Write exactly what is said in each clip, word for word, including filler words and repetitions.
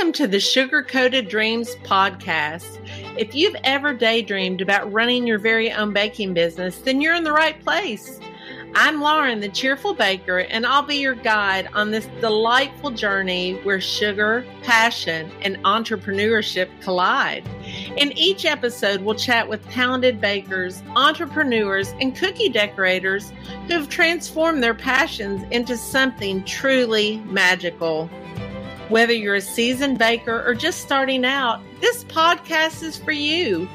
Welcome to the Sugar Coated Dreams podcast. If you've ever daydreamed about running your very own baking business, then you're in the right place. I'm Lauren, the Cheerful Baker, and I'll be your guide on this delightful journey where sugar, passion, and entrepreneurship collide. In each episode, we'll chat with talented bakers, entrepreneurs, and cookie decorators who've transformed their passions into something truly magical. Whether you're a seasoned baker or just starting out, this podcast is for you.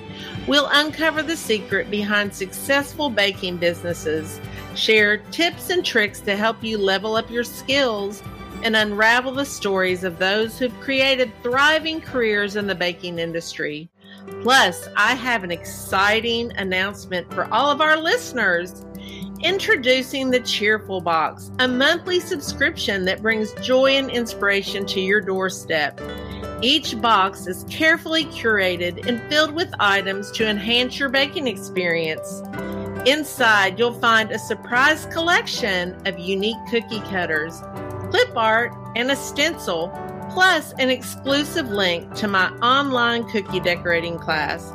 We'll uncover the secret behind successful baking businesses, share tips and tricks to help you level up your skills, and unravel the stories of those who've created thriving careers in the baking industry. Plus, I have an exciting announcement for all of our listeners. Introducing the Cheerful Box, a monthly subscription that brings joy and inspiration to your doorstep. Each box is carefully curated and filled with items to enhance your baking experience. Inside, you'll find a surprise collection of unique cookie cutters, clip art, and a stencil, plus an exclusive link to my online cookie decorating class.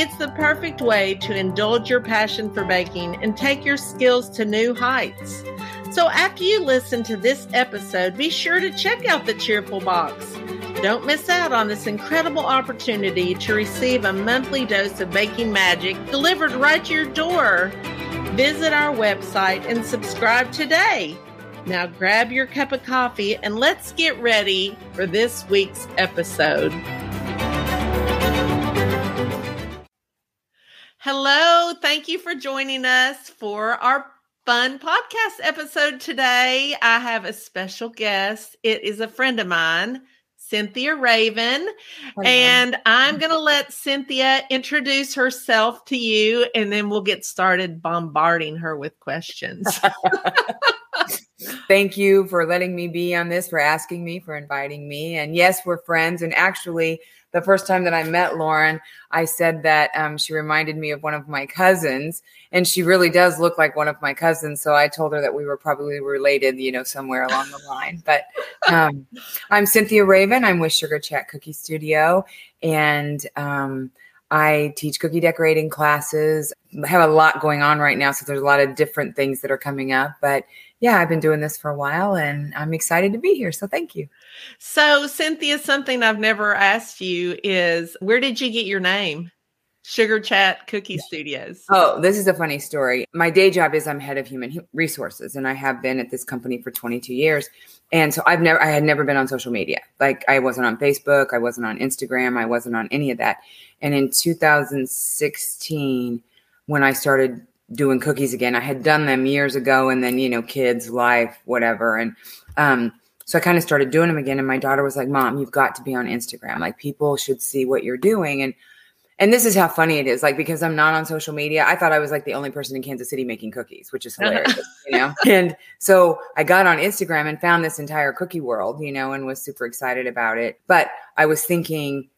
It's the perfect way to indulge your passion for baking and take your skills to new heights. So after you listen to this episode, be sure to check out the Cheerful Box. Don't miss out on this incredible opportunity to receive a monthly dose of baking magic delivered right to your door. Visit our website and subscribe today. Now grab your cup of coffee and let's get ready for this week's episode. Hello, thank you for joining us for our fun podcast episode today. I have a special guest. It is a friend of mine, Cynthia Raven, Hello. And I'm going to let Cynthia introduce herself to you, and then we'll get started bombarding her with questions. Thank you for letting me be on this, for asking me, for inviting me. And yes, we're friends. And actually, the first time that I met Lauren, I said that um, she reminded me of one of my cousins. And she really does look like one of my cousins. So I told her that we were probably related, you know, somewhere along the line. But um, I'm Cynthia Raven. I'm with Sugar Chat Cookie Studio. And um, I teach cookie decorating classes. I have a lot going on right now. So there's a lot of different things that are coming up. But yeah, I've been doing this for a while and I'm excited to be here. So thank you. So Cynthia, something I've never asked you is, where did you get your name? Sugar Chat Cookie yeah. Studios. Oh, this is a funny story. My day job is I'm head of human resources, and I have been at this company for twenty-two years. And so I've never, I had never been on social media. Like I wasn't on Facebook. I wasn't on Instagram. I wasn't on any of that. And in two thousand sixteen, when I started doing cookies again. I had done them years ago, and then, you know, kids, life, whatever. And um, so I kind of started doing them again. And my daughter was like, Mom, you've got to be on Instagram. Like people should see what you're doing. And, and this is how funny it is. Like, because I'm not on social media, I thought I was like the only person in Kansas City making cookies, which is hilarious, you know? And so I got on Instagram and found this entire cookie world, you know, and was super excited about it. But I was thinking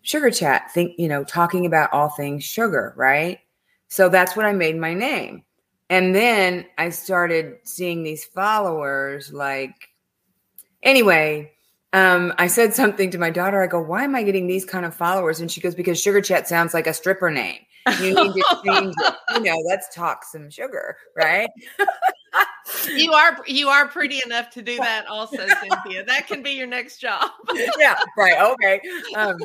Sugar Chat, think, you know, talking about all things sugar, right? So that's when I made my name. And then I started seeing these followers like, anyway, um, I said something to my daughter. I go, why am I getting these kind of followers? And she goes, because Sugar Chat sounds like a stripper name. You need to change it. You know, let's talk some sugar, right? You are you are pretty enough to do that also, Cynthia. That can be your next job. Yeah, right. Okay. Um,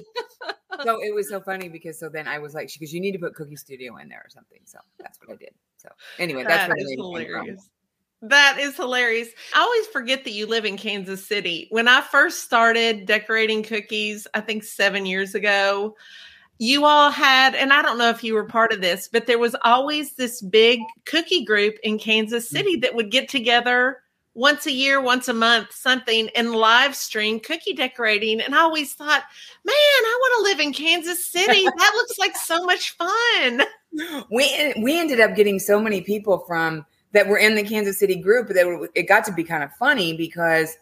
so it was so funny because so then I was like, she goes, you need to put Cookie Studio in there or something. So that's what I did. So anyway, that's that what is I hilarious. That is hilarious. I always forget that you live in Kansas City. When I first started decorating cookies, I think seven years ago, you all had, and I don't know if you were part of this, but there was always this big cookie group in Kansas City that would get together once a year, once a month, something, and live stream cookie decorating. And I always thought, man, I want to live in Kansas City. That looks like so much fun. We we ended up getting so many people from that were in the Kansas City group that were, it got to be kind of funny because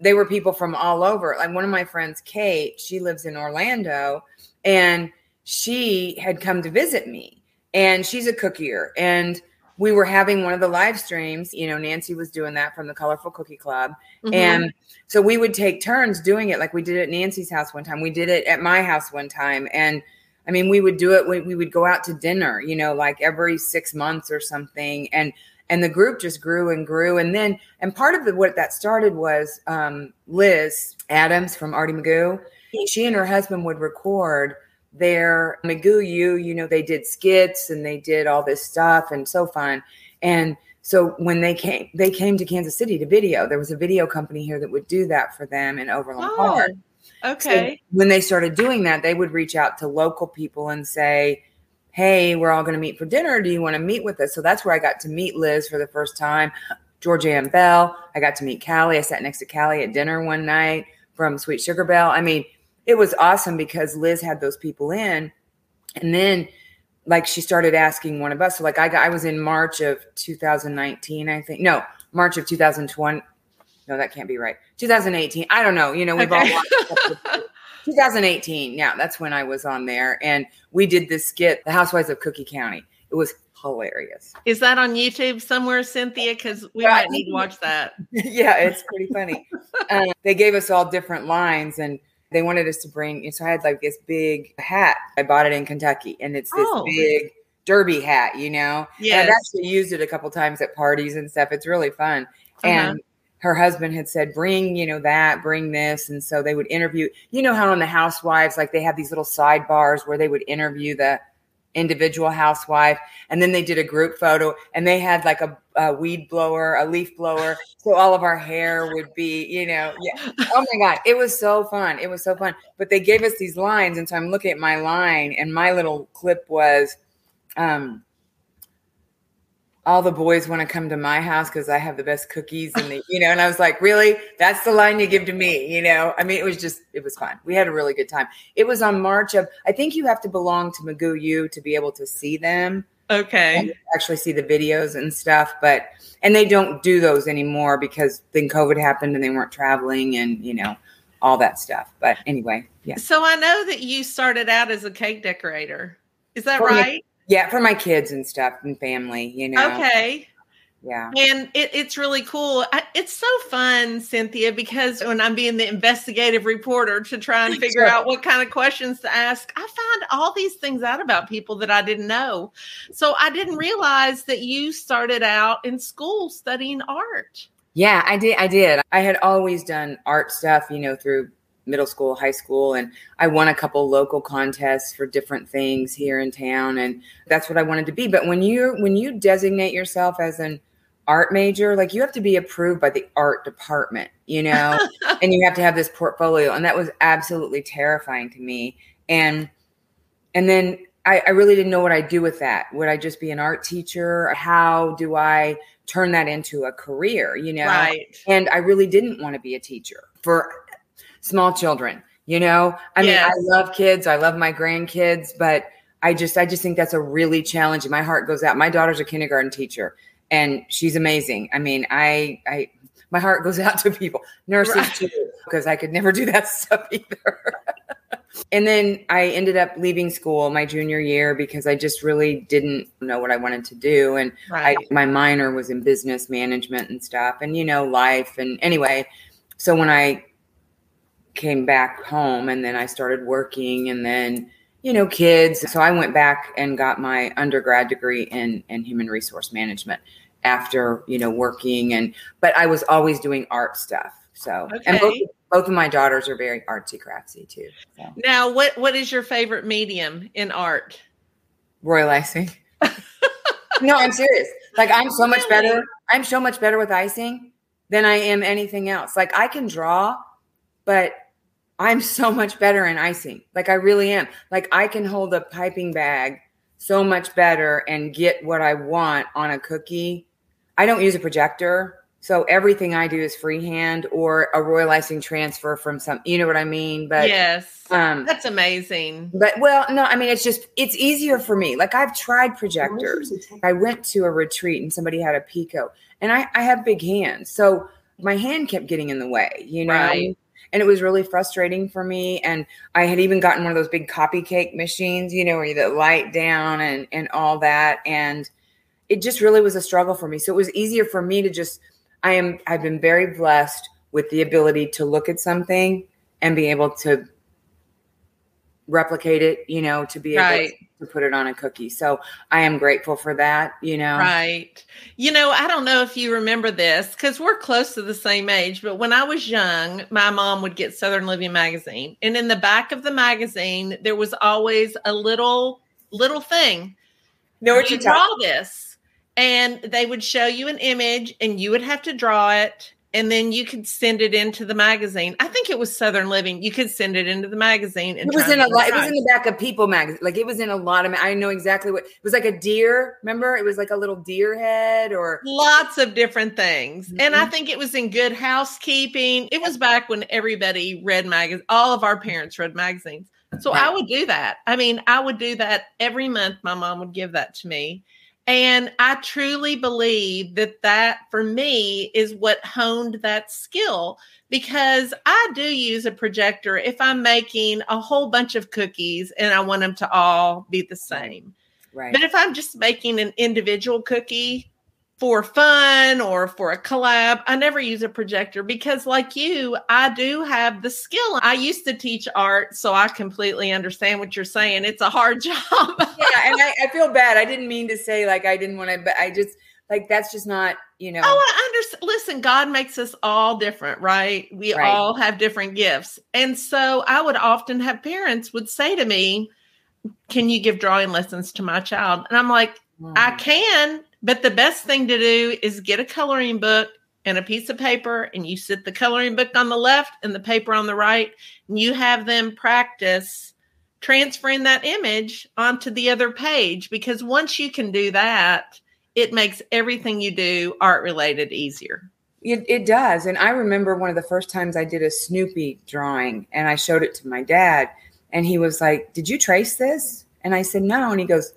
they were people from all over. Like one of my friends, Kate, she lives in Orlando. And she had come to visit me, and she's a cookier. And we were having one of the live streams, you know, Nancy was doing that from the Colorful Cookie Club. Mm-hmm. And so we would take turns doing it. Like we did it at Nancy's house one time. We did it at my house one time. And I mean, we would do it when we would go out to dinner, you know, like every six months or something. And, and the group just grew and grew. And then, and part of the, what that started was um, Liz Adams from Arty McGoo. She and her husband would record their Magoo U, you know, they did skits and they did all this stuff and so fun. And so when they came, they came to Kansas City to video, there was a video company here that would do that for them in Overland Park. Oh, okay. So when they started doing that, they would reach out to local people and say, hey, we're all going to meet for dinner. Do you want to meet with us? So that's where I got to meet Liz for the first time. Georganne Bell. I got to meet Callie. I sat next to Callie at dinner one night from Sweet Sugarbelle. I mean, it was awesome because Liz had those people in, and then like she started asking one of us. So like I got, I was in March of two thousand nineteen, I think. No, March of two thousand twenty. No, that can't be right. two thousand eighteen. I don't know. You know, we've okay. all watched twenty eighteen. Yeah, that's when I was on there, and we did this skit, The Housewives of Cookie County. It was hilarious. Is that on YouTube somewhere, Cynthia? Because we yeah, might need to watch that. Yeah, it's pretty funny. um, they gave us all different lines, and they wanted us to bring, so I had like this big hat. I bought it in Kentucky, and it's this oh. big derby hat, you know? Yeah. I've actually used it a couple times at parties and stuff. It's really fun. Uh-huh. And her husband had said, bring, you know, that, bring this. And so they would interview, you know how on the Housewives, like they have these little sidebars where they would interview the individual housewife, and then they did a group photo, and they had like a, a weed blower, a leaf blower, so all of our hair would be, you know, yeah. Oh my God, it was so fun! It was so fun. But they gave us these lines, and so I'm looking at my line, and my little clip was, um, all the boys want to come to my house because I have the best cookies, and the, you know, and I was like, really? That's the line you give to me, you know? I mean, it was just, it was fun. We had a really good time. It was on March of, I think you have to belong to Magoo U to be able to see them. Okay. And actually see the videos and stuff, but, and they don't do those anymore because then COVID happened and they weren't traveling and, you know, all that stuff. But anyway, yeah. So I know that you started out as a cake decorator. Is that for right? My, yeah. For my kids and stuff and family, you know? Okay. Yeah. And it, it's really cool. I, it's so fun, Cynthia, because when I'm being the investigative reporter to try and figure sure. out what kind of questions to ask, I find all these things out about people that I didn't know. So I didn't realize that you started out in school studying art. Yeah, I did. I did. I had always done art stuff, you know, through middle school, high school, and I won a couple local contests for different things here in town. And that's what I wanted to be. But when you when you designate yourself as an art major, like you have to be approved by the art department, you know, and you have to have this portfolio. And that was absolutely terrifying to me. And, and then I, I really didn't know what I'd do with that. Would I just be an art teacher? How do I turn that into a career? You know, right. And I really didn't want to be a teacher for small children. You know, I yes. mean, I love kids. I love my grandkids, but I just, I just think that's a really challenging. My heart goes out. My daughter's a kindergarten teacher. And she's amazing. I mean, I, I, my heart goes out to people, nurses right. too, because I could never do that stuff either. And then I ended up leaving school my junior year because I just really didn't know what I wanted to do. And right. I, my minor was in business management and stuff and, you know, life. And anyway, so when I came back home and then I started working and then, you know, kids. So I went back and got my undergrad degree in, in human resource management after, you know, working and, but I was always doing art stuff. So, okay. and both, both of my daughters are very artsy craftsy too. So. Now, what, what is your favorite medium in art? Royal icing. No, I'm serious. Like I'm so much better. I'm so much better with icing than I am anything else. Like I can draw, but I'm so much better in icing. Like I really am. Like I can hold a piping bag so much better and get what I want on a cookie. I don't use a projector. So everything I do is freehand or a royal icing transfer from some, you know what I mean? But yes, um, that's amazing. But well, no, I mean, it's just, it's easier for me. Like I've tried projectors. I went to a retreat and somebody had a Pico and I, I have big hands. So my hand kept getting in the way, you know? Right. And it was really frustrating for me. And I had even gotten one of those big copy cake machines, you know, where you light down and, and all that. And it just really was a struggle for me. So it was easier for me to just, I am, I've been very blessed with the ability to look at something and be able to replicate it, you know, to be able right. to put it on a cookie. So I am grateful for that, you know. Right. You know, I don't know if you remember this because we're close to the same age, but when I was young, my mom would get Southern Living magazine. And in the back of the magazine, there was always a little, little thing. Know what you draw this. And they would show you an image and you would have to draw it. And then you could send it into the magazine. I think it was Southern Living. You could send it into the magazine. And it was in a lot. It was in the back of People magazine. Like it was in a lot of. I know exactly what it was. Like a deer. Remember, it was like a little deer head or lots of different things. Mm-hmm. And I think it was in Good Housekeeping. It was back when everybody read magazines. All of our parents read magazines. So right. I would do that. I mean, I would do that every month. My mom would give that to me. And I truly believe that that, for me, is what honed that skill, because I do use a projector if I'm making a whole bunch of cookies and I want them to all be the same. Right. But if I'm just making an individual cookie for fun or for a collab, I never use a projector because, like you, I do have the skill. I used to teach art, so I completely understand what you're saying. It's a hard job. Yeah, and I, I feel bad. I didn't mean to say like I didn't want to, but I just like that's just not, you know. Oh, I understand. Listen, God makes us all different, right? We right. all have different gifts, and so I would often have parents would say to me, "Can you give drawing lessons to my child?" And I'm like, mm. "I can." But the best thing to do is get a coloring book and a piece of paper, and you sit the coloring book on the left and the paper on the right, and you have them practice transferring that image onto the other page. Because once you can do that, it makes everything you do art related easier. It, it does. And I remember one of the first times I did a Snoopy drawing and I showed it to my dad and he was like, "Did you trace this?" And I said, "No." And he goes,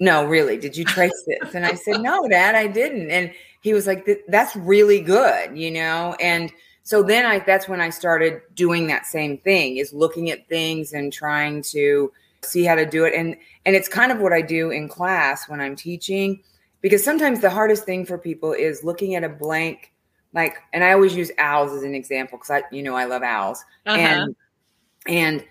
"No, really, did you trace this?" And I said, "No, Dad, I didn't." And he was like, "That's really good," you know? And so then I, that's when I started doing that same thing, is looking at things and trying to see how to do it. And, and it's kind of what I do in class when I'm teaching, because sometimes the hardest thing for people is looking at a blank, like, and I always use owls as an example, because I, you know, I love owls. Uh-huh. And, and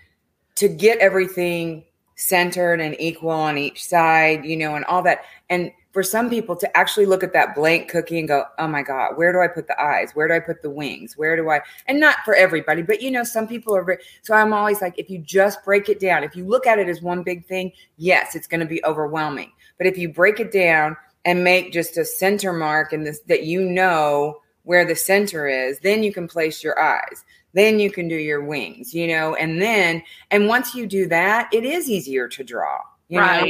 to get everything centered and equal on each side, you know, and all that. And for some people to actually look at that blank cookie and go, "Oh my God, where do I put the eyes? Where do I put the wings? Where do I," and not for everybody, but you know, some people are, so I'm always like, if you just break it down, if you look at it as one big thing, yes, it's going to be overwhelming. But if you break it down and make just a center mark in this, that you know where the center is, then you can place your eyes. Then you can do your wings, you know, and then, and once you do that, it is easier to draw. You right. know?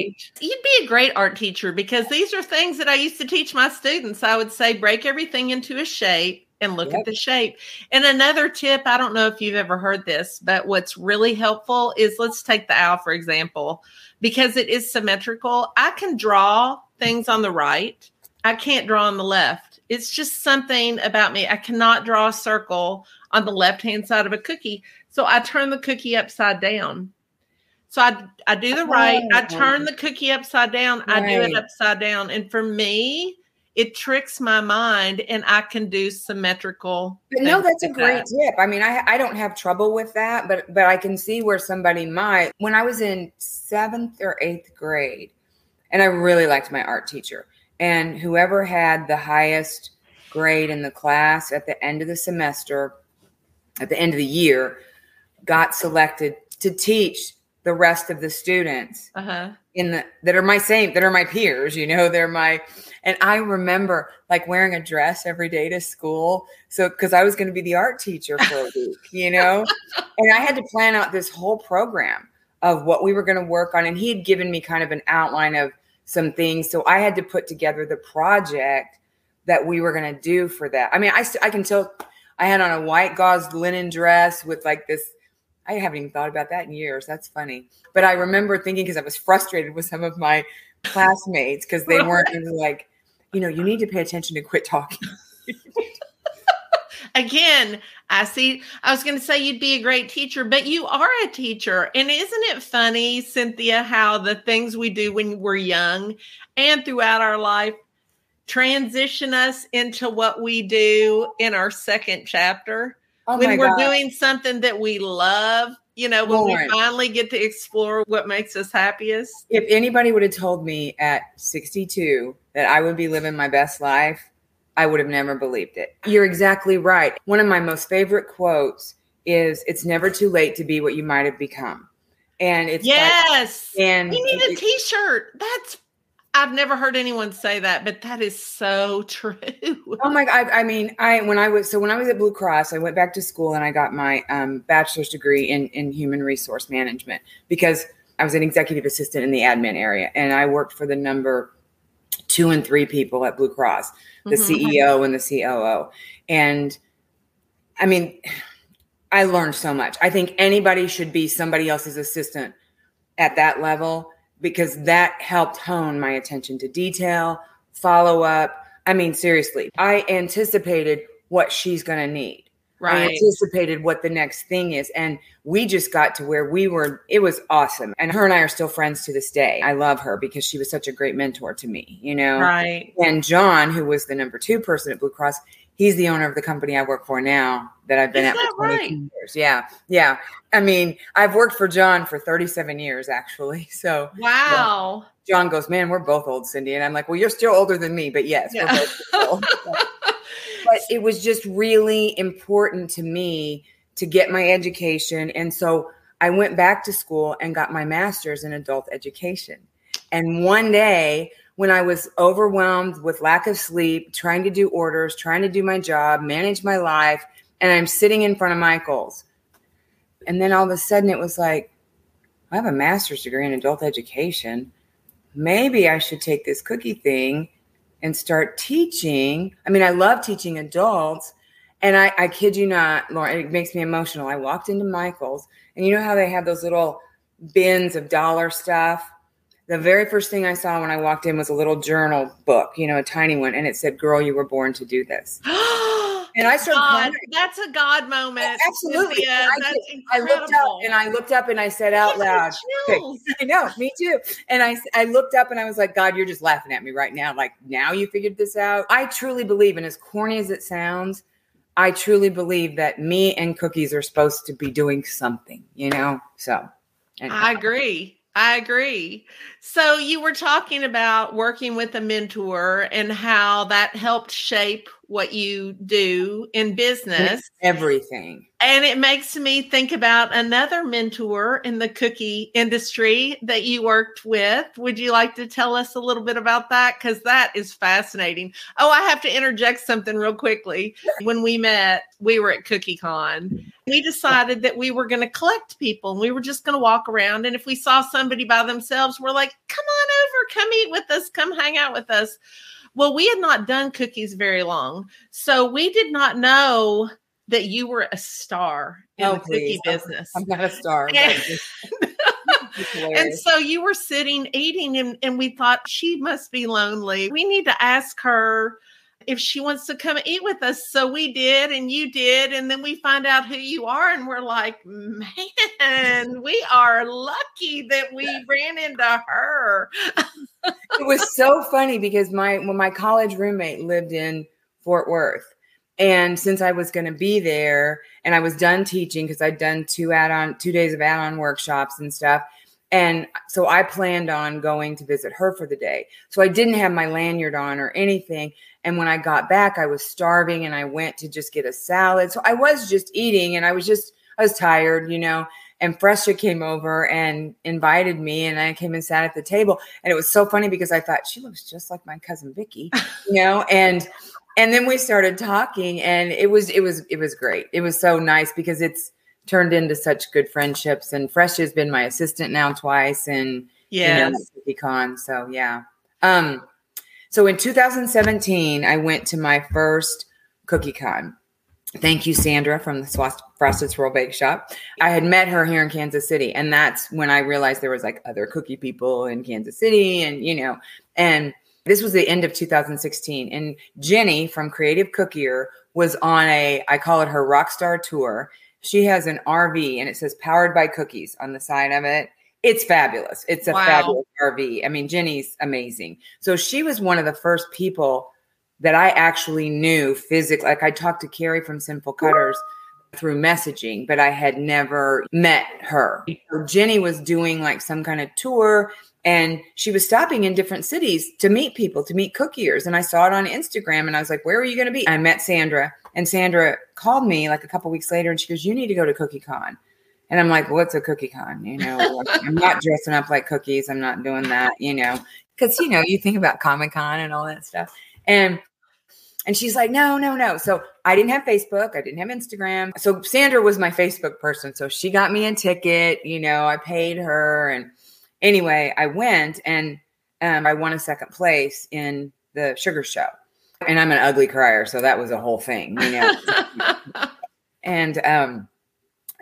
You'd be a great art teacher, because these are things that I used to teach my students. I would say, break everything into a shape and look yep. at the shape. And another tip, I don't know if you've ever heard this, but what's really helpful is, let's take the owl, for example, because it is symmetrical. I can draw things on the right. I can't draw on the left. It's just something about me. I cannot draw a circle on the left-hand side of a cookie. So I turn the cookie upside down. So I, I do the right. I turn the cookie upside down. Right. I do it upside down. And for me, it tricks my mind and I can do symmetrical. But no, that's a great that. tip. I mean, I I don't have trouble with that, but but I can see where somebody might. When I was in seventh or eighth grade, and I really liked my art teacher, and whoever had the highest grade in the class at the end of the semester, at the end of the year, got selected to teach the rest of the students uh-huh. in the that are my same, that are my peers, you know, they're my, and I remember like wearing a dress every day to school. So, cause I was going to be the art teacher for a week, you know, and I had to plan out this whole program of what we were going to work on. And he had given me kind of an outline of some things. So I had to put together the project that we were going to do for that. I mean, I, I can tell, I had on a white gauze linen dress with like this. I haven't even thought about that in years. That's funny. But I remember thinking, because I was frustrated with some of my classmates because they weren't really like, you know, you need to pay attention and quit talking. Again, I see, I was going to say you'd be a great teacher, but you are a teacher. And isn't it funny, Cynthia, how the things we do when we're young and throughout our life transition us into what we do in our second chapter? Oh when we're God. doing something that we love, you know, when Lord. we finally get to explore what makes us happiest. If anybody would have told me at sixty-two that I would be living my best life, I would have never believed it. You're exactly right. One of my most favorite quotes is, it's never too late to be what you might have become. And it's yes, like, and you need a t-shirt. That's I've never heard anyone say that, but that is so true. Oh my God. I, I mean, I, when I was, so when I was at Blue Cross, I went back to school and I got my um, bachelor's degree in, in human resource management because I was an executive assistant in the admin area. And I worked for the number two and three people at Blue Cross, the mm-hmm. C E O and the C O O. And I mean, I learned so much. I think anybody should be somebody else's assistant at that level, because that helped hone my attention to detail, follow up. I mean, seriously, I anticipated what she's going to need. Right. I anticipated what the next thing is. And we just got to where we were. It was awesome. And her and I are still friends to this day. I love her because she was such a great mentor to me, you know? Right. And John, who was the number two person at Blue Cross, he's the owner of the company I work for now that I've been Is at that for twenty-two right? years. Yeah. Yeah. I mean, I've worked for John for thirty-seven years, actually. So wow. Yeah. John goes, man, we're both old, Cindy. And I'm like, well, you're still older than me, but yes. Yeah. We're both old. But it was just really important to me to get my education. And so I went back to school and got my master's in adult education. And one day, when I was overwhelmed with lack of sleep, trying to do orders, trying to do my job, manage my life, and I'm sitting in front of Michael's. And then all of a sudden it was like, I have a master's degree in adult education. Maybe I should take this cookie thing and start teaching. I mean, I love teaching adults. And I, I kid you not, Lauren, it makes me emotional. I walked into Michael's, and you know how they have those little bins of dollar stuff? The very first thing I saw when I walked in was a little journal book, you know, a tiny one. And it said, girl, you were born to do this. And I started God, crying. That's a God moment. Oh, absolutely. I, did, I looked up and I looked up and I said out loud. Okay. I know, me too. And I, I looked up and I was like, God, you're just laughing at me right now. Like, now you figured this out. I truly believe, and as corny as it sounds, I truly believe that me and cookies are supposed to be doing something, you know? So anyway. I agree. I agree. So you were talking about working with a mentor and how that helped shape what you do in business. It's everything. And it makes me think about another mentor in the cookie industry that you worked with. Would you like to tell us a little bit about that? Because that is fascinating. Oh, I have to interject something real quickly. When we met, we were at CookieCon. We decided that we were going to collect people, and we were just going to walk around. And if we saw somebody by themselves, we're like, come on over, come eat with us, come hang out with us. Well, we had not done cookies very long, so we did not know that you were a star in oh, the cookie please. business. I'm not a star. And, and so you were sitting, eating, and, and we thought, she must be lonely. We need to ask her if she wants to come eat with us. So we did, and you did. And then we find out who you are, and we're like, man, we are lucky that we ran into her. It was so funny because my, when my college roommate lived in Fort Worth, and since I was going to be there and I was done teaching, cause I'd done two add on, two days of add on workshops and stuff. And so I planned on going to visit her for the day. So I didn't have my lanyard on or anything. And when I got back, I was starving, and I went to just get a salad. So I was just eating, and I was just, I was tired, you know, and Fresha came over and invited me, and I came and sat at the table. And it was so funny because I thought, she looks just like my cousin Vicky, you know, and, and then we started talking, and it was, it was, it was great. It was so nice because it's turned into such good friendships, and Fresh has been my assistant now twice, and yeah, you know, so yeah. Um, so in two thousand seventeen, I went to my first CookieCon. Thank you, Sandra from the Frosted Swirl Bake Shop. I had met her here in Kansas City, and that's when I realized there was like other cookie people in Kansas City, and you know, and this was the end of two thousand sixteen. And Jenny from Creative Cookier was on a, I call it her rock star tour. She has an R V and it says powered by cookies on the side of it. It's fabulous. It's a wow. fabulous R V. I mean, Jenny's amazing. So she was one of the first people that I actually knew physically. Like I talked to Carrie from Simple Cutters through messaging, but I had never met her. So Jenny was doing like some kind of tour and she was stopping in different cities to meet people, to meet cookiers. And I saw it on Instagram and I was like, where are you going to be? I met Sandra and Sandra called me like a couple weeks later and she goes, you need to go to CookieCon. And I'm like, what's a CookieCon? You know, I'm not dressing up like cookies. I'm not doing that, you know, because, you know, you think about Comic-Con and all that stuff. And And she's like, no, no, no. So I didn't have Facebook. I didn't have Instagram. So Sandra was my Facebook person. So she got me a ticket. You know, I paid her. And anyway, I went and um, I won a second place in the sugar show. And I'm an ugly crier. So that was a whole thing, you know. and um,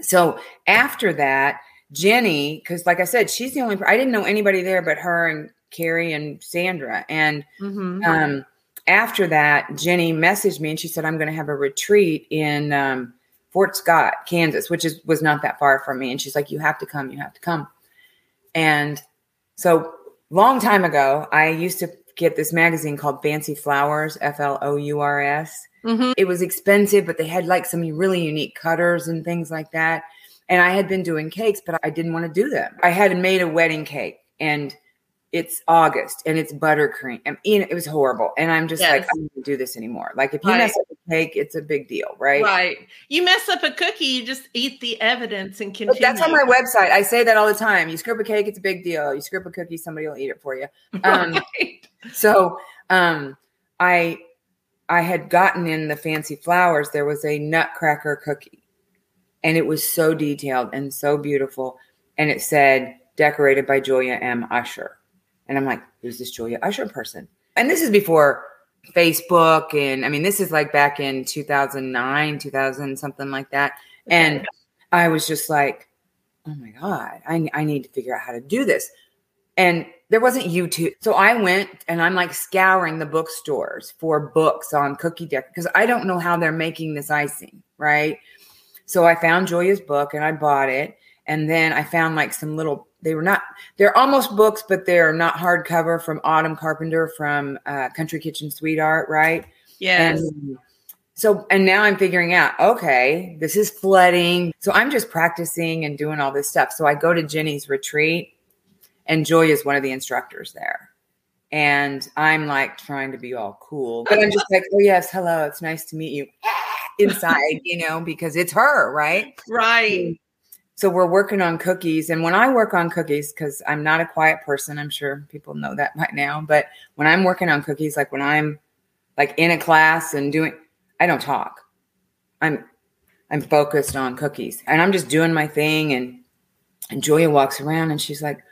so after that, Jenny, because like I said, she's the only, I didn't know anybody there but her and Carrie and Sandra. And mm-hmm. um after that, Jenny messaged me and she said, I'm going to have a retreat in um, Fort Scott, Kansas, which is was not that far from me. And she's like, you have to come. You have to come. And so long time ago, I used to get this magazine called Fancy Flours, F L O U R S. Mm-hmm. It was expensive, but they had like some really unique cutters and things like that. And I had been doing cakes, but I didn't want to do them. I had made a wedding cake and it's August and it's buttercream. And it was horrible. And I'm just yes. like, I don't do this anymore. Like if you right. mess up a cake, it's a big deal, right? Right. You mess up a cookie, you just eat the evidence and continue. But that's on my website. I say that all the time. You scrape a cake, it's a big deal. You scrape a cookie, somebody will eat it for you. Um, right. So um, I, I had gotten in the Fancy Flours. There was a nutcracker cookie and it was so detailed and so beautiful. And it said, decorated by Julia M Usher. And I'm like, who's this Julia Usher person? And this is before Facebook. And I mean, this is like back in two thousand nine, two thousand, something like that. And I was just like, oh my God, I, I need to figure out how to do this. And there wasn't YouTube. So I went and I'm like scouring the bookstores for books on cookie deck because I don't know how they're making this icing, right? So I found Julia's book and I bought it. And then I found like some little, they were not, they're almost books, but they're not hardcover from Autumn Carpenter from uh, Country Kitchen SweetArt, right? Yes. And so, and now I'm figuring out, okay, this is flooding. So I'm just practicing and doing all this stuff. So I go to Jenny's retreat and Joy is one of the instructors there. And I'm like trying to be all cool. But I'm just like, oh yes, hello, it's nice to meet you inside, you know, because it's her, right? Right. And, so we're working on cookies. And when I work on cookies, because I'm not a quiet person, I'm sure people know that by now. But when I'm working on cookies, like when I'm like in a class and doing, I don't talk. I'm I'm focused on cookies. And I'm just doing my thing. And, and Julia walks around and she's like,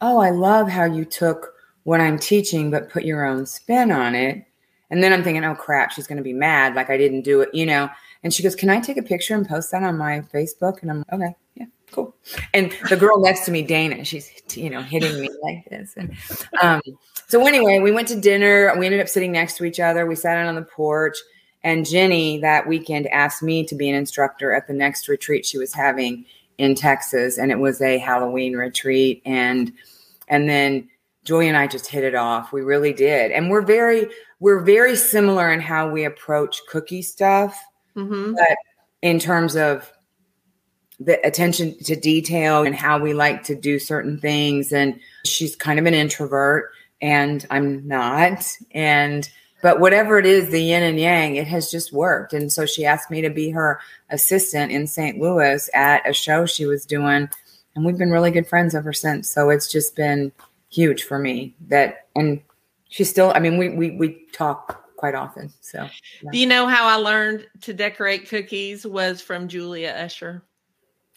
oh, I love how you took what I'm teaching, but put your own spin on it. And then I'm thinking, oh, crap, she's going to be mad. Like I didn't do it, you know. And she goes, can I take a picture and post that on my Facebook? And I'm like, okay. Yeah, cool. And the girl next to me, Dana, she's, you know, hitting me like this. And um, so anyway, we went to dinner. We ended up sitting next to each other. We sat out on the porch. And Jenny that weekend asked me to be an instructor at the next retreat she was having in Texas. And it was a Halloween retreat. And and then Julia and I just hit it off. We really did. And we're very, we're very similar in how we approach cookie stuff. Mm-hmm. But in terms of the attention to detail and how we like to do certain things. And she's kind of an introvert and I'm not. And, but whatever it is, the yin and yang, it has just worked. And so she asked me to be her assistant in Saint Louis at a show she was doing. And we've been really good friends ever since. So it's just been huge for me that, and she's still, I mean, we, we, we talk quite often. So, yeah. Do you know how I learned to decorate cookies was from Julia Usher?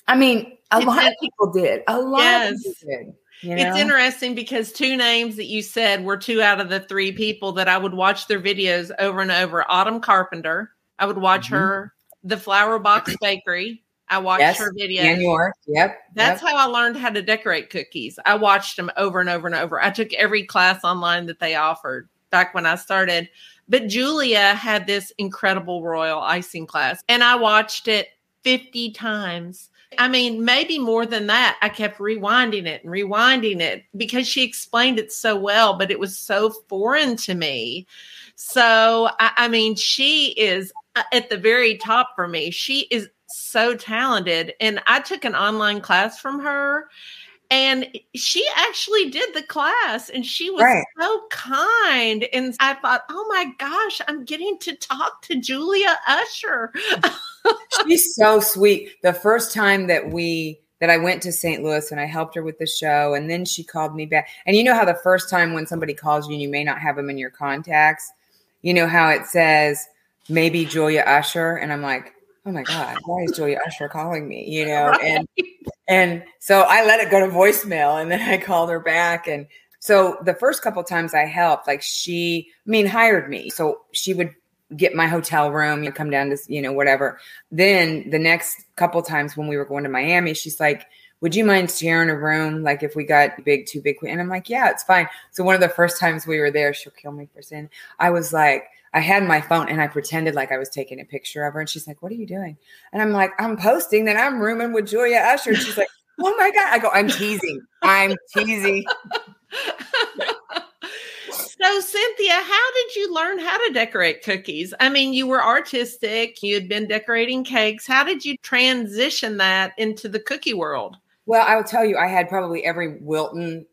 I mean, a it's lot a, of people did. A lot yes. of people did. You know? It's interesting because two names that you said were two out of the three people that I would watch their videos over and over. Autumn Carpenter. I would watch mm-hmm. her. The Flower Box Bakery. I watched yes. her videos. And yours. Yep. That's yep. how I learned how to decorate cookies. I watched them over and over and over. I took every class online that they offered. back when I started. But Julia had this incredible royal icing class, and I watched it fifty times. I mean, maybe more than that. I kept rewinding it and rewinding it because she explained it so well, but it was so foreign to me. So, I, I mean, she is at the very top for me. She is so talented. And I took an online class from her, and she actually did the class, and she was right. so kind. And I thought, oh my gosh, I'm getting to talk to Julia Usher. She's so sweet. The first time that we, that I went to Saint Louis and I helped her with the show, and then she called me back. And you know how the first time when somebody calls you and you may not have them in your contacts, you know how it says, maybe Julia Usher. And I'm like, oh my God, why is Julia Usher calling me? You know? Right. And, and so I let it go to voicemail, and then I called her back. And so the first couple of times I helped, like she, I mean, hired me. So she would get my hotel room and come down to, you know, whatever. Then the next couple of times when we were going to Miami, she's like, would you mind sharing a room? Like if we got big, too big. And I'm like, yeah, it's fine. So one of the first times we were there, she'll kill me for sin. I was like, I had my phone and I pretended like I was taking a picture of her. And she's like, what are you doing? And I'm like, I'm posting that I'm rooming with Julia Usher. And she's like, oh my God. I go, I'm teasing. I'm teasing. So Cynthia, how did you learn how to decorate cookies? I mean, you were artistic. You had been decorating cakes. How did you transition that into the cookie world? Well, I will tell you, I had probably every Wilton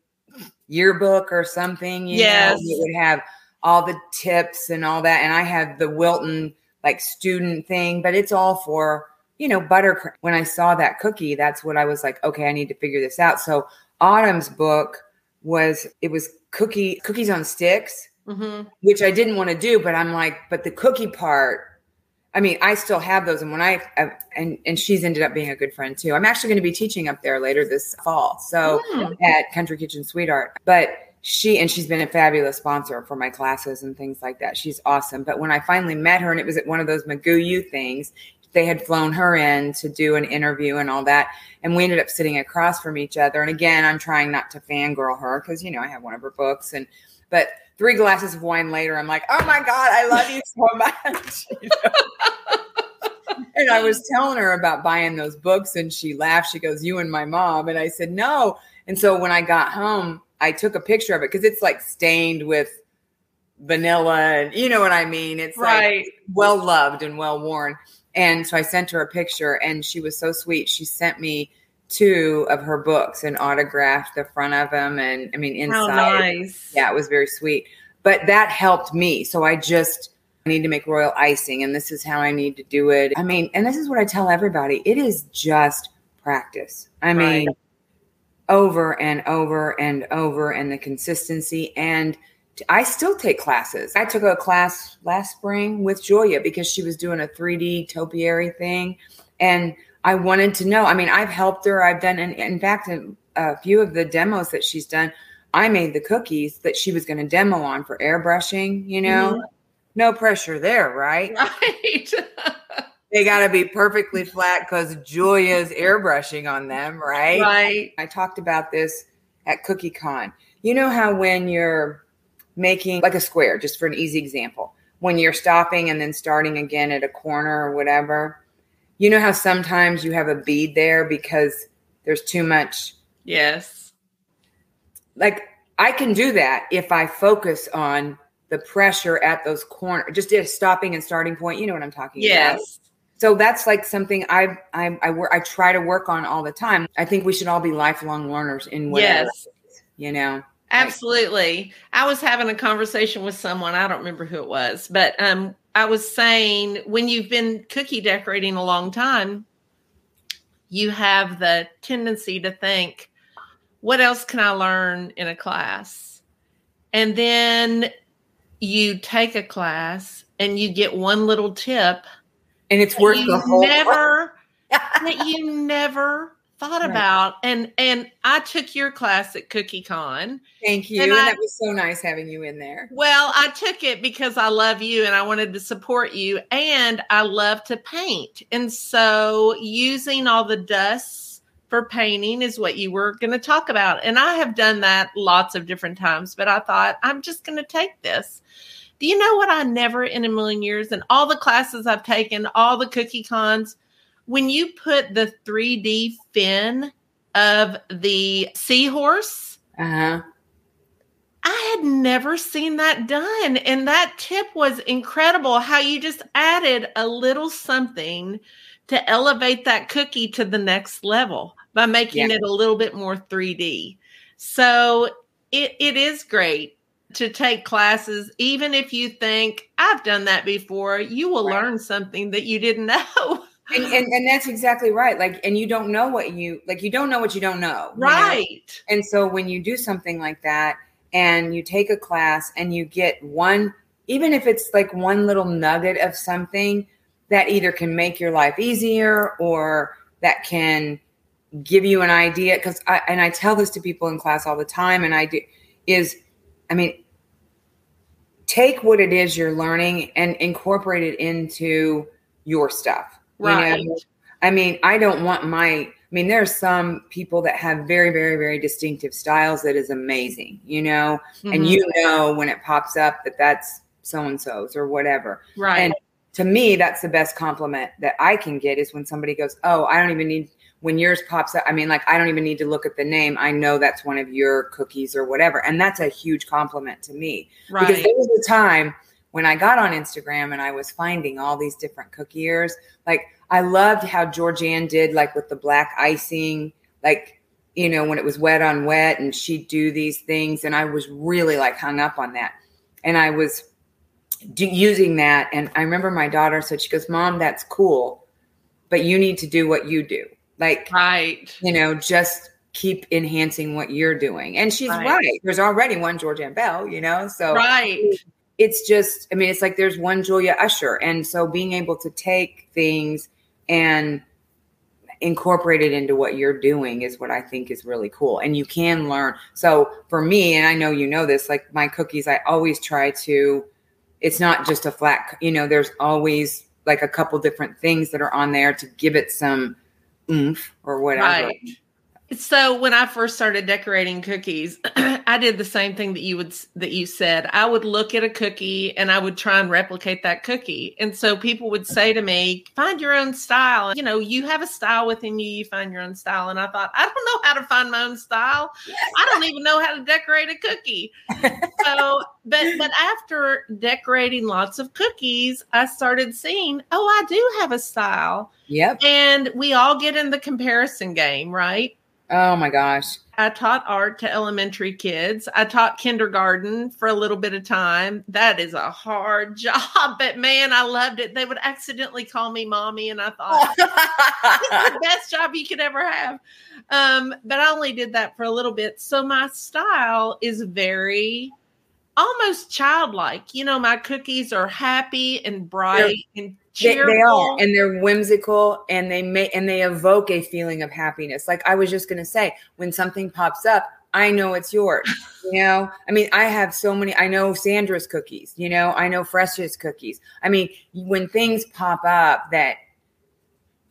yearbook or something. You yes. know, it would have all the tips and all that. And I had the Wilton like student thing, but it's all for, you know, buttercream. When I saw that cookie, that's what I was like, okay, I need to figure this out. So Autumn's book was, it was cookie cookies on sticks, mm-hmm. which I didn't want to do, but I'm like, but the cookie part, I mean, I still have those. And when I, I and, and she's ended up being a good friend too. I'm actually going to be teaching up there later this fall. So yeah. at Country Kitchen SweetArt, but she, and she's been a fabulous sponsor for my classes and things like that. She's awesome. But when I finally met her, and it was at one of those Magoo U things, they had flown her in to do an interview and all that. And we ended up sitting across from each other. And again, I'm trying not to fangirl her because, you know, I have one of her books. And but three glasses of wine later, I'm like, oh my God, I love you so much. You know? And I was telling her about buying those books, and she laughed. She goes, you and my mom. And I said, no. And so when I got home, I took a picture of it because it's like stained with vanilla and you know what I mean? It's right. like well-loved and well-worn. And so I sent her a picture, and she was so sweet. She sent me two of her books and autographed the front of them. And I mean, inside. How nice. Yeah, it was very sweet. But that helped me. So I just I need to make royal icing, and this is how I need to do it. I mean, and this is what I tell everybody. It is just practice. I right. mean, over and over and over, and the consistency. And I still take classes. I took a class last spring with Julia because she was doing a three D topiary thing. And I wanted to know, I mean, I've helped her. I've done, and in fact, a few of the demos that she's done, I made the cookies that she was going to demo on for airbrushing, you know, mm-hmm. no pressure there, right? Right. They got to be perfectly flat because Julia's airbrushing on them, right? Right. I talked about this at CookieCon. You know how when you're making like a square, just for an easy example, when you're stopping and then starting again at a corner or whatever, you know how sometimes you have a bead there because there's too much. Yes. Like I can do that if I focus on the pressure at those corners, just at stopping and starting point. You know what I'm talking yes. about? Yes. So that's like something I I I, I try to work on all the time. I think we should all be lifelong learners in whatever, yes. you know. Absolutely. I was having a conversation with someone. I don't remember who it was, but um, I was saying when you've been cookie decorating a long time, you have the tendency to think, what else can I learn in a class? And then you take a class and you get one little tip. And it's worth the whole never that you never thought right. about. And and I took your class at CookieCon. Thank you. And I, that was so nice having you in there. Well, I took it because I love you and I wanted to support you. And I love to paint. And so using all the dust for painting is what you were going to talk about. And I have done that lots of different times, but I thought, I'm just going to take this. Do you know what I never in a million years, and all the classes I've taken, all the cookie cons, when you put the three D fin of the seahorse, uh-huh. I had never seen that done. And that tip was incredible, how you just added a little something to elevate that cookie to the next level by making yeah. it a little bit more three D. So it, it is great to take classes. Even if you think, I've done that before, you will right. learn something that you didn't know. And, and and that's exactly right. Like, and you don't know what you, like, you don't know what you don't know. Right. You know? And so when you do something like that and you take a class and you get one, even if it's like one little nugget of something that either can make your life easier or that can give you an idea. Cause I, and I tell this to people in class all the time. And I do is, I mean, take what it is you're learning and incorporate it into your stuff. Right. You know? I mean, I don't want my, I mean, there are some people that have very, very, very distinctive styles. That is amazing, you know, mm-hmm. and you know, when it pops up that that's so-and-so's or whatever. Right. And to me, that's the best compliment that I can get is when somebody goes, oh, I don't even need, when yours pops up. I mean, like, I don't even need to look at the name. I know that's one of your cookies or whatever. And that's a huge compliment to me. Right. Because there was a time when I got on Instagram and I was finding all these different cookiers. Like, I loved how Georganne did, like, with the black icing, like, you know, when it was wet on wet, and she'd do these things. And I was really, like, hung up on that. And I was do, using that. And I remember my daughter said, she goes, Mom, that's cool, but you need to do what you do. Like, right. you know, just keep enhancing what you're doing. And she's right. right. There's already one Georganne Bell, you know, so. Right. It's just, I mean, it's like there's one Julia Usher. And so being able to take things and incorporate it into what you're doing is what I think is really cool. And you can learn. So for me, and I know you know this, like my cookies, I always try to, it's not just a flat, you know, there's always like a couple different things that are on there to give it some oomph or whatever. Right. So when I first started decorating cookies, I did the same thing that you would that you said. I would look at a cookie and I would try and replicate that cookie. And so people would say to me, find your own style. You know, you have a style within you, you find your own style. And I thought, I don't know how to find my own style. I don't even know how to decorate a cookie. So, but but after decorating lots of cookies, I started seeing, oh, I do have a style. Yep. And we all get in the comparison game, right? Oh my gosh. I taught art to elementary kids. I taught kindergarten for a little bit of time. That is a hard job, but man, I loved it. They would accidentally call me mommy, and I thought, this is the best job you could ever have. Um, but I only did that for a little bit. So my style is very almost childlike. You know, my cookies are happy and bright yeah. and They, they are, and they're whimsical, and they may and they evoke a feeling of happiness. Like I was just going to say, when something pops up, I know it's yours. You know, I mean, I have so many. I know Sandra's cookies. You know, I know Fresh's cookies. I mean, when things pop up that,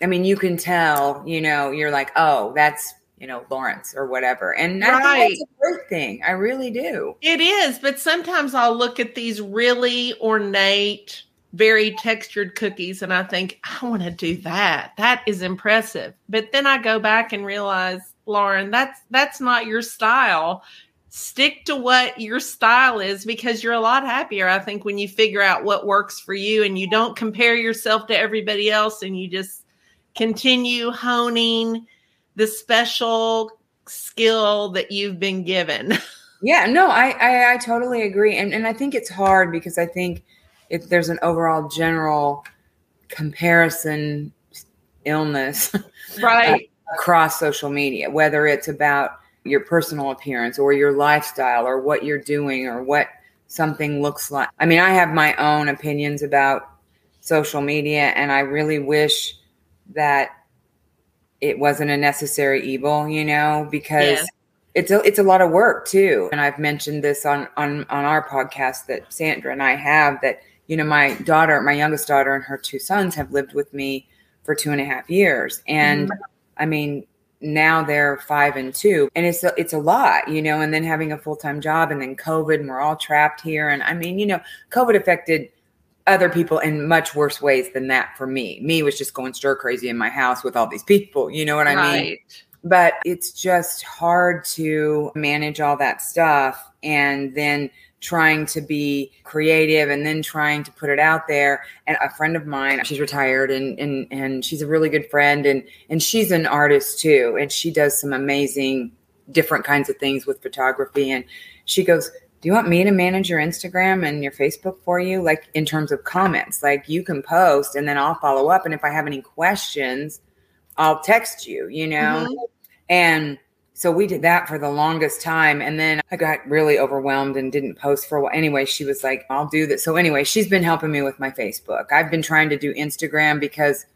I mean, you can tell. You know, you're like, oh, that's. You know, Lawrence or whatever. And right. I think that's a great thing. I really do. It is. But sometimes I'll look at these really ornate, very textured cookies, and I think, I want to do that. That is impressive. But then I go back and realize, Lauren, that's that's not your style. Stick to what your style is, because you're a lot happier, I think, when you figure out what works for you and you don't compare yourself to everybody else, and you just continue honing the special skill that you've been given. Yeah, no, I, I, I totally agree. And, and I think it's hard, because I think if there's an overall general comparison illness right. uh, across social media, whether it's about your personal appearance or your lifestyle or what you're doing or what something looks like. I mean, I have my own opinions about social media, and I really wish that it wasn't a necessary evil, you know, because yeah. it's a, it's a lot of work too. And I've mentioned this on, on, on our podcast that Sandra and I have, that, you know, my daughter, my youngest daughter and her two sons have lived with me for two and a half years. And mm-hmm. I mean, now they're five and two, and it's a, it's a lot, you know, and then having a full-time job and then COVID and we're all trapped here. And I mean, you know, COVID affected other people in much worse ways than that for me. Me was just going stir crazy in my house with all these people, you know what I right. mean? But it's just hard to manage all that stuff and then trying to be creative and then trying to put it out there. And a friend of mine, she's retired and and and she's a really good friend, and and she's an artist too. And she does some amazing different kinds of things with photography. And she goes, do you want me to manage your Instagram and your Facebook for you? Like in terms of comments, like you can post and then I'll follow up. And if I have any questions, I'll text you, you know? Mm-hmm. And so we did that for the longest time. And then I got really overwhelmed and didn't post for a while. Anyway, she was like, I'll do this. So anyway, she's been helping me with my Facebook. I've been trying to do Instagram because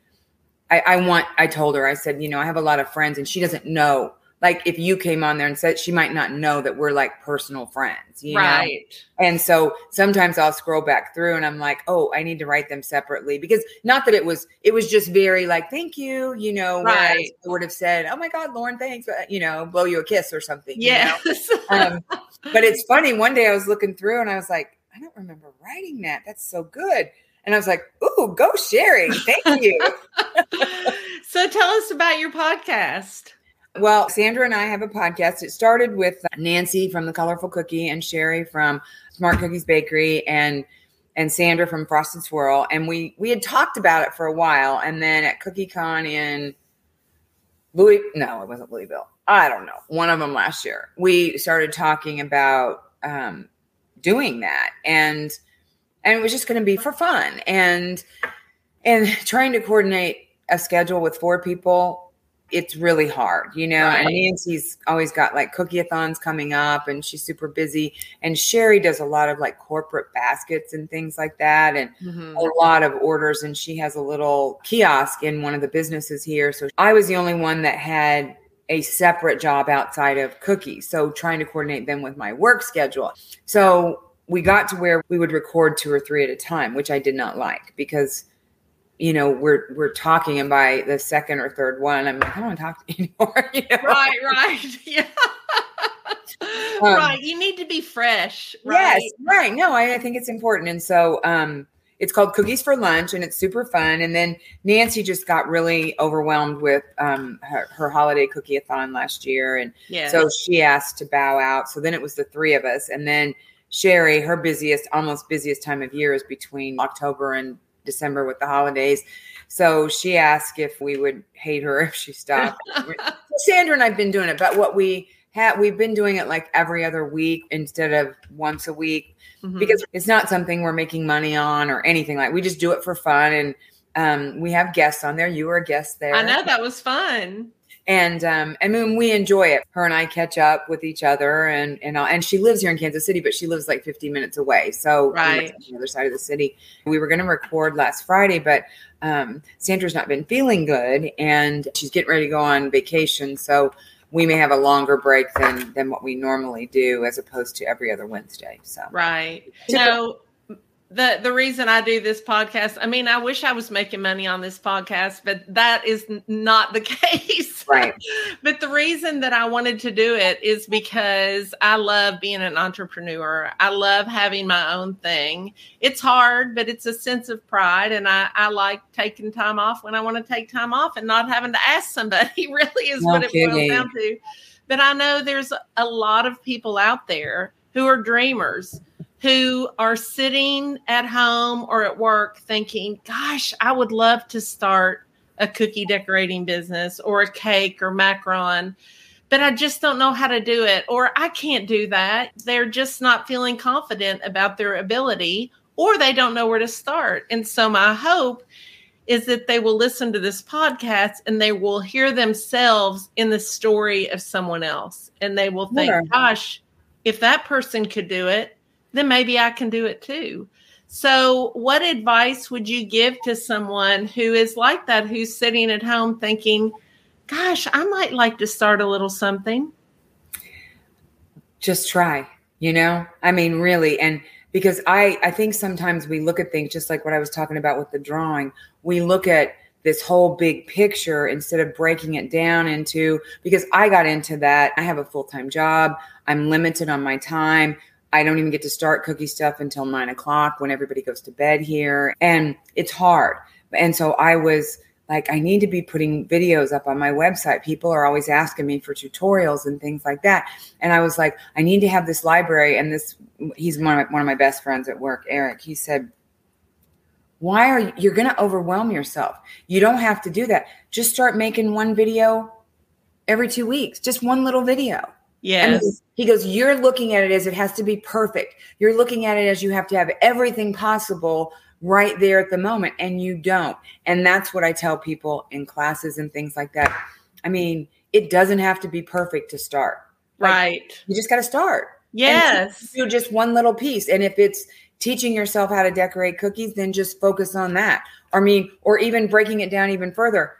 I, I want, I told her, I said, you know, I have a lot of friends and she doesn't know. Like if you came on there and said, she might not know that we're like personal friends, you right. know? And so sometimes I'll scroll back through and I'm like, oh, I need to write them separately, because not that it was, it was just very like, thank you, you know, right. I would have said, oh my God, Lauren, thanks, you know, blow you a kiss or something. Yes. You know? um, but it's funny. One day I was looking through and I was like, I don't remember writing that. That's so good. And I was like, ooh, go Sherry. Thank you. So tell us about your podcast. Well, Sandra and I have a podcast. It started with Nancy from the Colorful Cookie and Sherry from Smart Cookies Bakery and and Sandra from Frosted Swirl. And we we had talked about it for a while. And then at CookieCon in Louis, no, it wasn't Louisville. I don't know. One of them last year, we started talking about um, doing that. And and it was just going to be for fun. And and trying to coordinate a schedule with four people, it's really hard, you know, right. and Nancy's always got like cookie-a-thons coming up and she's super busy. And Sherry does a lot of like corporate baskets and things like that. And mm-hmm. a lot of orders. And she has a little kiosk in one of the businesses here. So I was the only one that had a separate job outside of cookies. So trying to coordinate them with my work schedule. So we got to where we would record two or three at a time, which I did not like because you know, we're, we're talking, and by the second or third one, I'm like, I don't talk to you anymore. You know? Right. Right. Yeah. um, right. You need to be fresh. Right? Yes. Right. No, I, I think it's important. And so, um, it's called Cookies for Lunch and it's super fun. And then Nancy just got really overwhelmed with, um, her, her holiday cookie-a-thon last year. And yes. so she asked to bow out. So then it was the three of us. And then Sherry, her busiest, almost busiest time of year is between October and December with the holidays. So she asked if we would hate her if she stopped. Sandra and I've been doing it, but what we had, we've been doing it like every other week instead of once a week mm-hmm. because it's not something we're making money on or anything. Like we just do it for fun. And, um, we have guests on there. You were a guest there. I know that was fun. And, um, I mean, we enjoy it. Her and I catch up with each other and, and, all, and she lives here in Kansas City, but she lives like fifty minutes away. So right. on the other side of the city, we were going to record last Friday, but, um, Sandra's not been feeling good and she's getting ready to go on vacation. So we may have a longer break than, than what we normally do as opposed to every other Wednesday. So, right. So the, the reason I do this podcast, I mean, I wish I was making money on this podcast, but that is not the case. Right. But the reason that I wanted to do it is because I love being an entrepreneur. I love having my own thing. It's hard, but it's a sense of pride. And I, I like taking time off when I want to take time off and not having to ask somebody really is no what kidding. It boils down to. But I know there's a lot of people out there who are dreamers, who are sitting at home or at work thinking, gosh, I would love to start a cookie decorating business or a cake or macaron, but I just don't know how to do it. Or I can't do that. They're just not feeling confident about their ability or they don't know where to start. And so my hope is that they will listen to this podcast and they will hear themselves in the story of someone else. And they will think, sure. gosh, if that person could do it, then maybe I can do it too. So what advice would you give to someone who is like that, who's sitting at home thinking, gosh, I might like to start a little something? Just try, you know, I mean, really. And because I, I think sometimes we look at things just like what I was talking about with the drawing. We look at this whole big picture instead of breaking it down into, because I got into that. I have a full-time job. I'm limited on my time. I don't even get to start cookie stuff until nine o'clock when everybody goes to bed here. And it's hard. And so I was like, I need to be putting videos up on my website. People are always asking me for tutorials and things like that. And I was like, I need to have this library. And this, he's one of my, one of my best friends at work, Eric. He said, why are you, you're going to overwhelm yourself. You don't have to do that. Just start making one video every two weeks, just one little video. Yes. I mean, he goes, you're looking at it as it has to be perfect. You're looking at it as you have to have everything possible right there at the moment. And you don't. And that's what I tell people in classes and things like that. I mean, it doesn't have to be perfect to start. Like, right. You just got to start. Yes. Do just one little piece. And if it's teaching yourself how to decorate cookies, then just focus on that. I mean, or even breaking it down even further,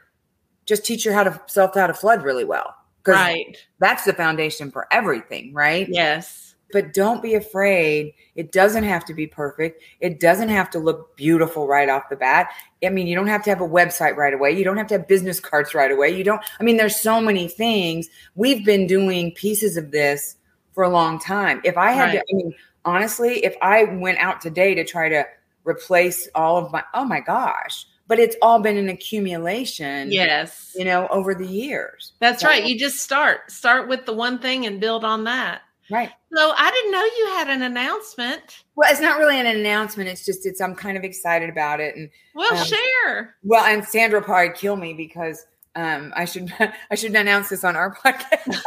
just teach you how to self how to flood really well. Right. That's the foundation for everything, right? Yes. But don't be afraid. It doesn't have to be perfect. It doesn't have to look beautiful right off the bat. I mean, you don't have to have a website right away. You don't have to have business cards right away. You don't, I mean, there's so many things. We've been doing pieces of this for a long time. If I had right. to, I mean, honestly, if I went out today to try to replace all of my, oh my gosh. But it's all been an accumulation, yes, you know, over the years. That's so. Right. You just start. Start with the one thing and build on that. Right. So I didn't know you had an announcement. Well, it's not really an announcement. It's just it's I'm kind of excited about it. And well, um, share. Well, and Sandra probably kill me because um, I should I should announce this on our podcast.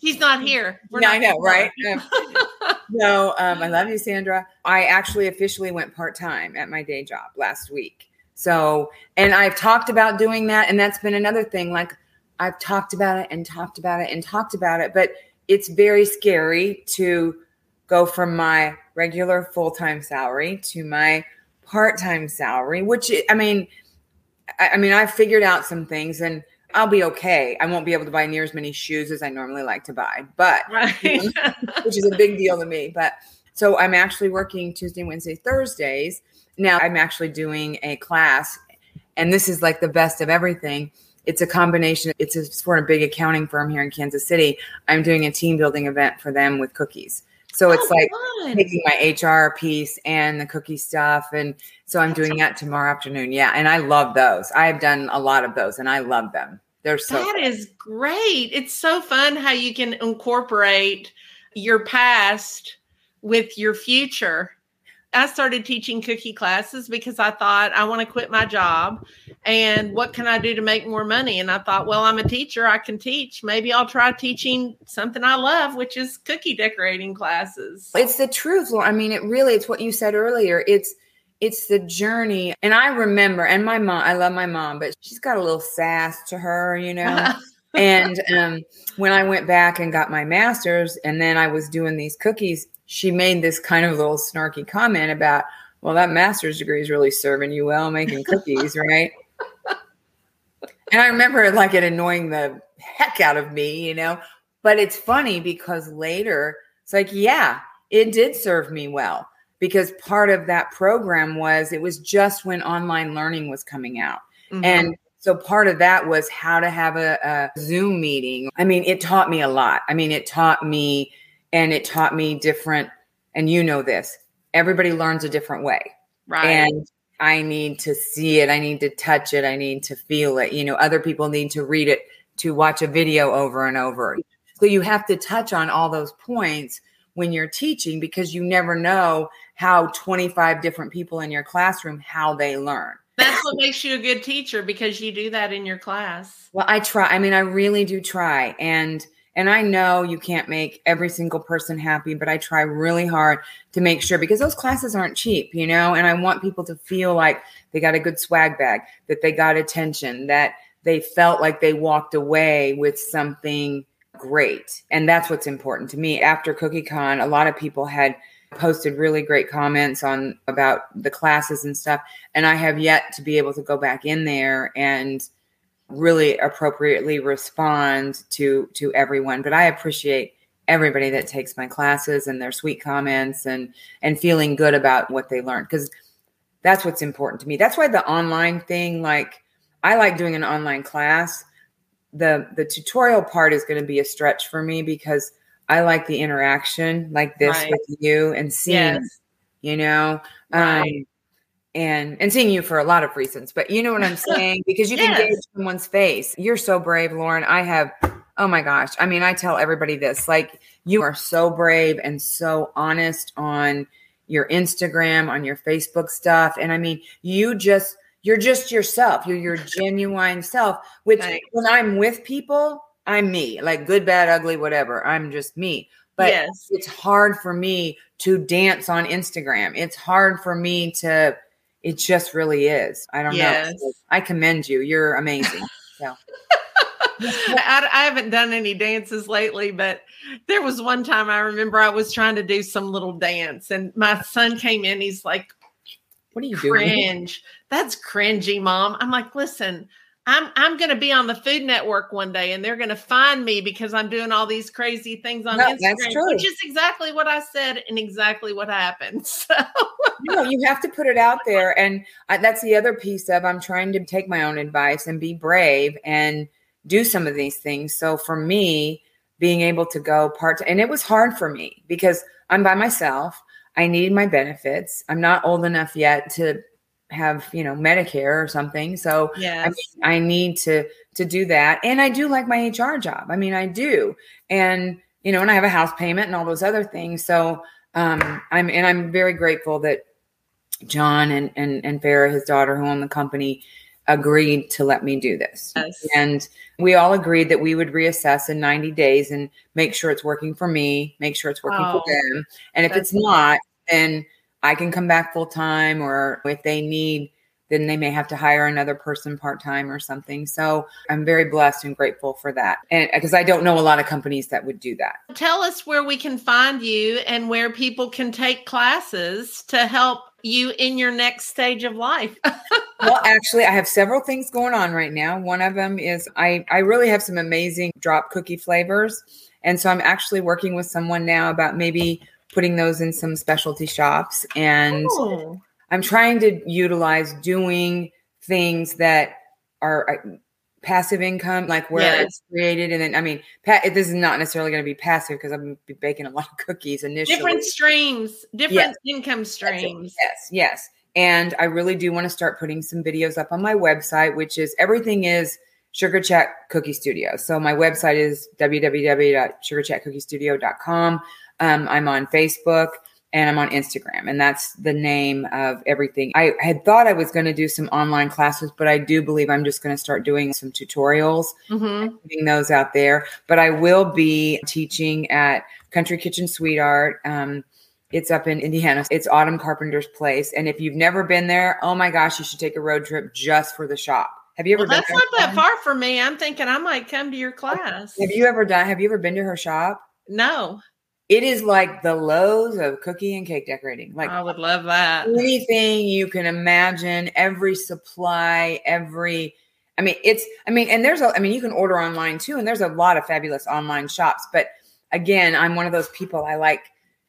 He's not here. We're yeah, not I know, right? No, um, I love you, Sandra. I actually officially went part-time at my day job last week. So, and I've talked about doing that. And that's been another thing. Like I've talked about it and talked about it and talked about it, but it's very scary to go from my regular full-time salary to my part-time salary, which I mean, I, I mean, I figured out some things and I'll be okay. I won't be able to buy near as many shoes as I normally like to buy, but right. you know, which is a big deal to me. But so I'm actually working Tuesday, Wednesday, Thursdays. Now I'm actually doing a class and this is like the best of everything. It's a combination. It's a, for a big accounting firm here in Kansas City. I'm doing a team building event for them with cookies. So it's oh, like fun. Taking my H R piece and the cookie stuff. And so I'm doing that tomorrow afternoon. Yeah. And I love those. I've done a lot of those and I love them. They're so that fun. Is great. It's so fun how you can incorporate your past with your future. I started teaching cookie classes because I thought I want to quit my job and what can I do to make more money? And I thought, well, I'm a teacher. I can teach. Maybe I'll try teaching something I love, which is cookie decorating classes. It's the truth. I mean, it really, it's what you said earlier. It's, it's the journey. And I remember, and my mom, I love my mom, but she's got a little sass to her, you know? and um, when I went back and got my master's and then I was doing these cookies, she made this kind of little snarky comment about, well, that master's degree is really serving you well, making cookies, right? And I remember like it annoying the heck out of me, you know, but it's funny because later it's like, yeah, it did serve me well because part of that program was, it was just when online learning was coming out. Mm-hmm. And so part of that was how to have a, a Zoom meeting. I mean, it taught me a lot. I mean, it taught me And it taught me different, and you know this, everybody learns a different way. Right. And I need to see it. I need to touch it. I need to feel it. You know, other people need to read it, to watch a video over and over. So you have to touch on all those points when you're teaching because you never know how twenty-five different people in your classroom, how they learn. That's what makes you a good teacher because you do that in your class. Well, I try. I mean, I really do try. And And I know you can't make every single person happy, but I try really hard to make sure because those classes aren't cheap, you know, and I want people to feel like they got a good swag bag, that they got attention, that they felt like they walked away with something great. And that's what's important to me. After CookieCon, a lot of people had posted really great comments on about the classes and stuff. And I have yet to be able to go back in there and really appropriately respond to to everyone. But I appreciate everybody that takes my classes and their sweet comments and and feeling good about what they learned. Because That's what's important to me. That's why the online thing, like I like doing an online class. The the tutorial part is going to be a stretch for me because I like the interaction like this right. with you and seeing, yes. you know, right. um, and, and seeing you for a lot of reasons, but you know what I'm saying? Because you yes. can get someone's face. You're so brave, Lauren. I have, oh my gosh. I mean, I tell everybody this, like you are so brave and so honest on your Instagram, on your Facebook stuff. And I mean, you just, you're just yourself. You're your genuine self, which right. when I'm with people, I'm me, like good, bad, ugly, whatever. I'm just me. But yes. it's hard for me to dance on Instagram. It's hard for me to, it just really is. I don't yes. know. I commend you. You're amazing. So. I, I haven't done any dances lately, but there was one time I remember I was trying to do some little dance and my son came in. He's like, what are you doing? Cringe. That's cringy, Mom. I'm like, listen, I'm I'm going to be on the Food Network one day and they're going to find me because I'm doing all these crazy things on no, Instagram, which is exactly what I said and exactly what happened. So no, you have to put it out there. And I, that's the other piece of, I'm trying to take my own advice and be brave and do some of these things. So for me, being able to go part, and it was hard for me because I'm by myself. I need my benefits. I'm not old enough yet to have, you know, Medicare or something. So yes. I, mean, I need to, to do that. And I do like my H R job. I mean, I do. And, you know, and I have a house payment and all those other things. So um, I'm, and I'm very grateful that John and, and, and Farah, his daughter who own the company, agreed to let me do this. Yes. And we all agreed that we would reassess in ninety days and make sure it's working for me, make sure it's working oh, for them. And if it's not, then I can come back full time, or if they need, then they may have to hire another person part time or something. So I'm very blessed and grateful for that. And because I don't know a lot of companies that would do that. Tell us where we can find you and where people can take classes to help you in your next stage of life. Well, actually, I have several things going on right now. One of them is I, I really have some amazing drop cookie flavors. And so I'm actually working with someone now about maybe putting those in some specialty shops. And ooh. I'm trying to utilize doing things that are passive income, like where yes. it's created. And then, I mean, pa- this is not necessarily going to be passive because I'm going to be baking a lot of cookies initially. Different streams, different yes. income streams. Yes, yes. And I really do want to start putting some videos up on my website, which is everything is Sugar Chat Cookie Studio. So my website is w w w dot sugar chat cookie studio dot com. Um, I'm on Facebook and I'm on Instagram, and that's the name of everything. I had thought I was going to do some online classes, but I do believe I'm just going to start doing some tutorials, mm-hmm. and putting those out there. But I will be teaching at Country Kitchen SweetArt. Um, It's up in Indiana. It's Autumn Carpenter's place. And if you've never been there, oh my gosh, you should take a road trip just for the shop. Have you ever well, been that's there? That's not that far for me. I'm thinking I might come to your class. Have you ever done, have you ever been to her shop? No. It is like the Lowe's of cookie and cake decorating. Like I would love that. Anything you can imagine, every supply, every, I mean, it's, I mean, and there's a, I mean, you can order online too. And there's a lot of fabulous online shops. But again, I'm one of those people I like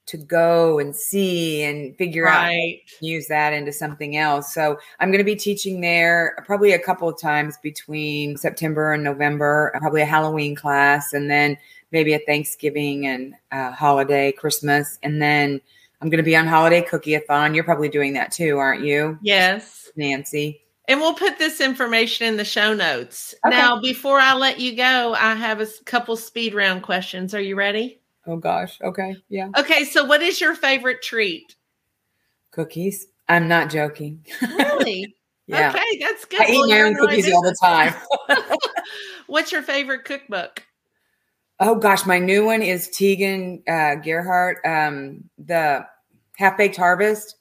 to go and see and figure right. out, and use that into something else. So I'm going to be teaching there probably a couple of times between September and November, probably a Halloween class, and then maybe a Thanksgiving and a holiday, Christmas. And then I'm going to be on Holiday Cookie-a-thon. You're probably doing that too, aren't you? Yes. Nancy. And we'll put this information in the show notes. Okay. Now, before I let you go, I have a couple speed round questions. Are you ready? Oh gosh. Okay. Yeah. Okay. So what is your favorite treat? Cookies. I'm not joking. Really? Yeah. Okay. That's good. I eat my own cookies all the time. What's your favorite cookbook? Oh gosh. My new one is Tieghan uh, Gerard, um, the Half Baked Harvest.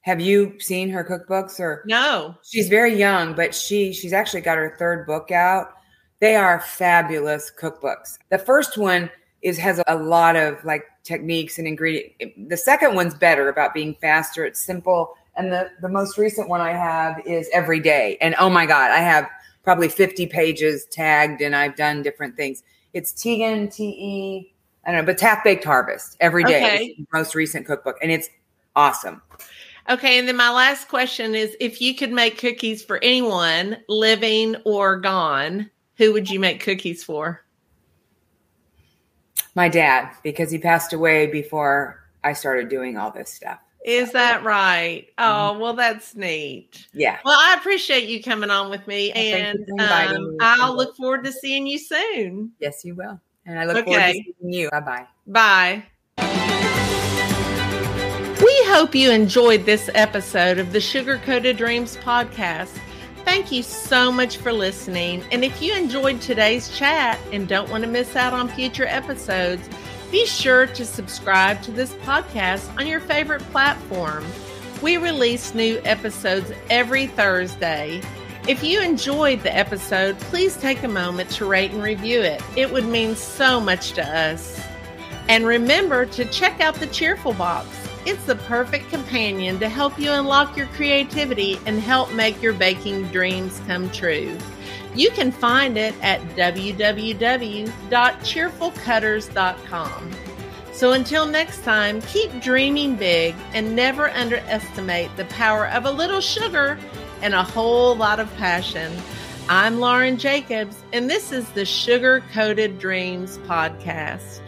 Have you seen her cookbooks or? No. She's very young, but she, she's actually got her third book out. They are fabulous cookbooks. The first one is has a lot of like techniques and ingredient. The second one's better about being faster. It's simple. And the, the most recent one I have is every day. And oh my God, I have probably fifty pages tagged and I've done different things. It's Tieghan, T E, I don't know, but Half Baked Harvest every day. Okay. Is the most recent cookbook. And it's awesome. Okay, and then my last question is, if you could make cookies for anyone, living or gone, who would you make cookies for? My dad, because he passed away before I started doing all this stuff. Is that right? Oh, well, that's neat. Yeah. Well, I appreciate you coming on with me, and um, I'll look forward to seeing you soon. Yes, you will. And I look okay. forward to seeing you. Bye-bye. Bye. We hope you enjoyed this episode of the Sugar Coated Dreams podcast. Thank you so much for listening. And if you enjoyed today's chat and don't want to miss out on future episodes, be sure to subscribe to this podcast on your favorite platform. We release new episodes every Thursday. If you enjoyed the episode, please take a moment to rate and review it. It would mean so much to us. And remember to check out the Cheerful Box. It's the perfect companion to help you unlock your creativity and help make your baking dreams come true. You can find it at w w w dot cheerful cutters dot com. So until next time, keep dreaming big and never underestimate the power of a little sugar and a whole lot of passion. I'm Lauren Jacobs, and this is the Sugar Coated Dreams podcast.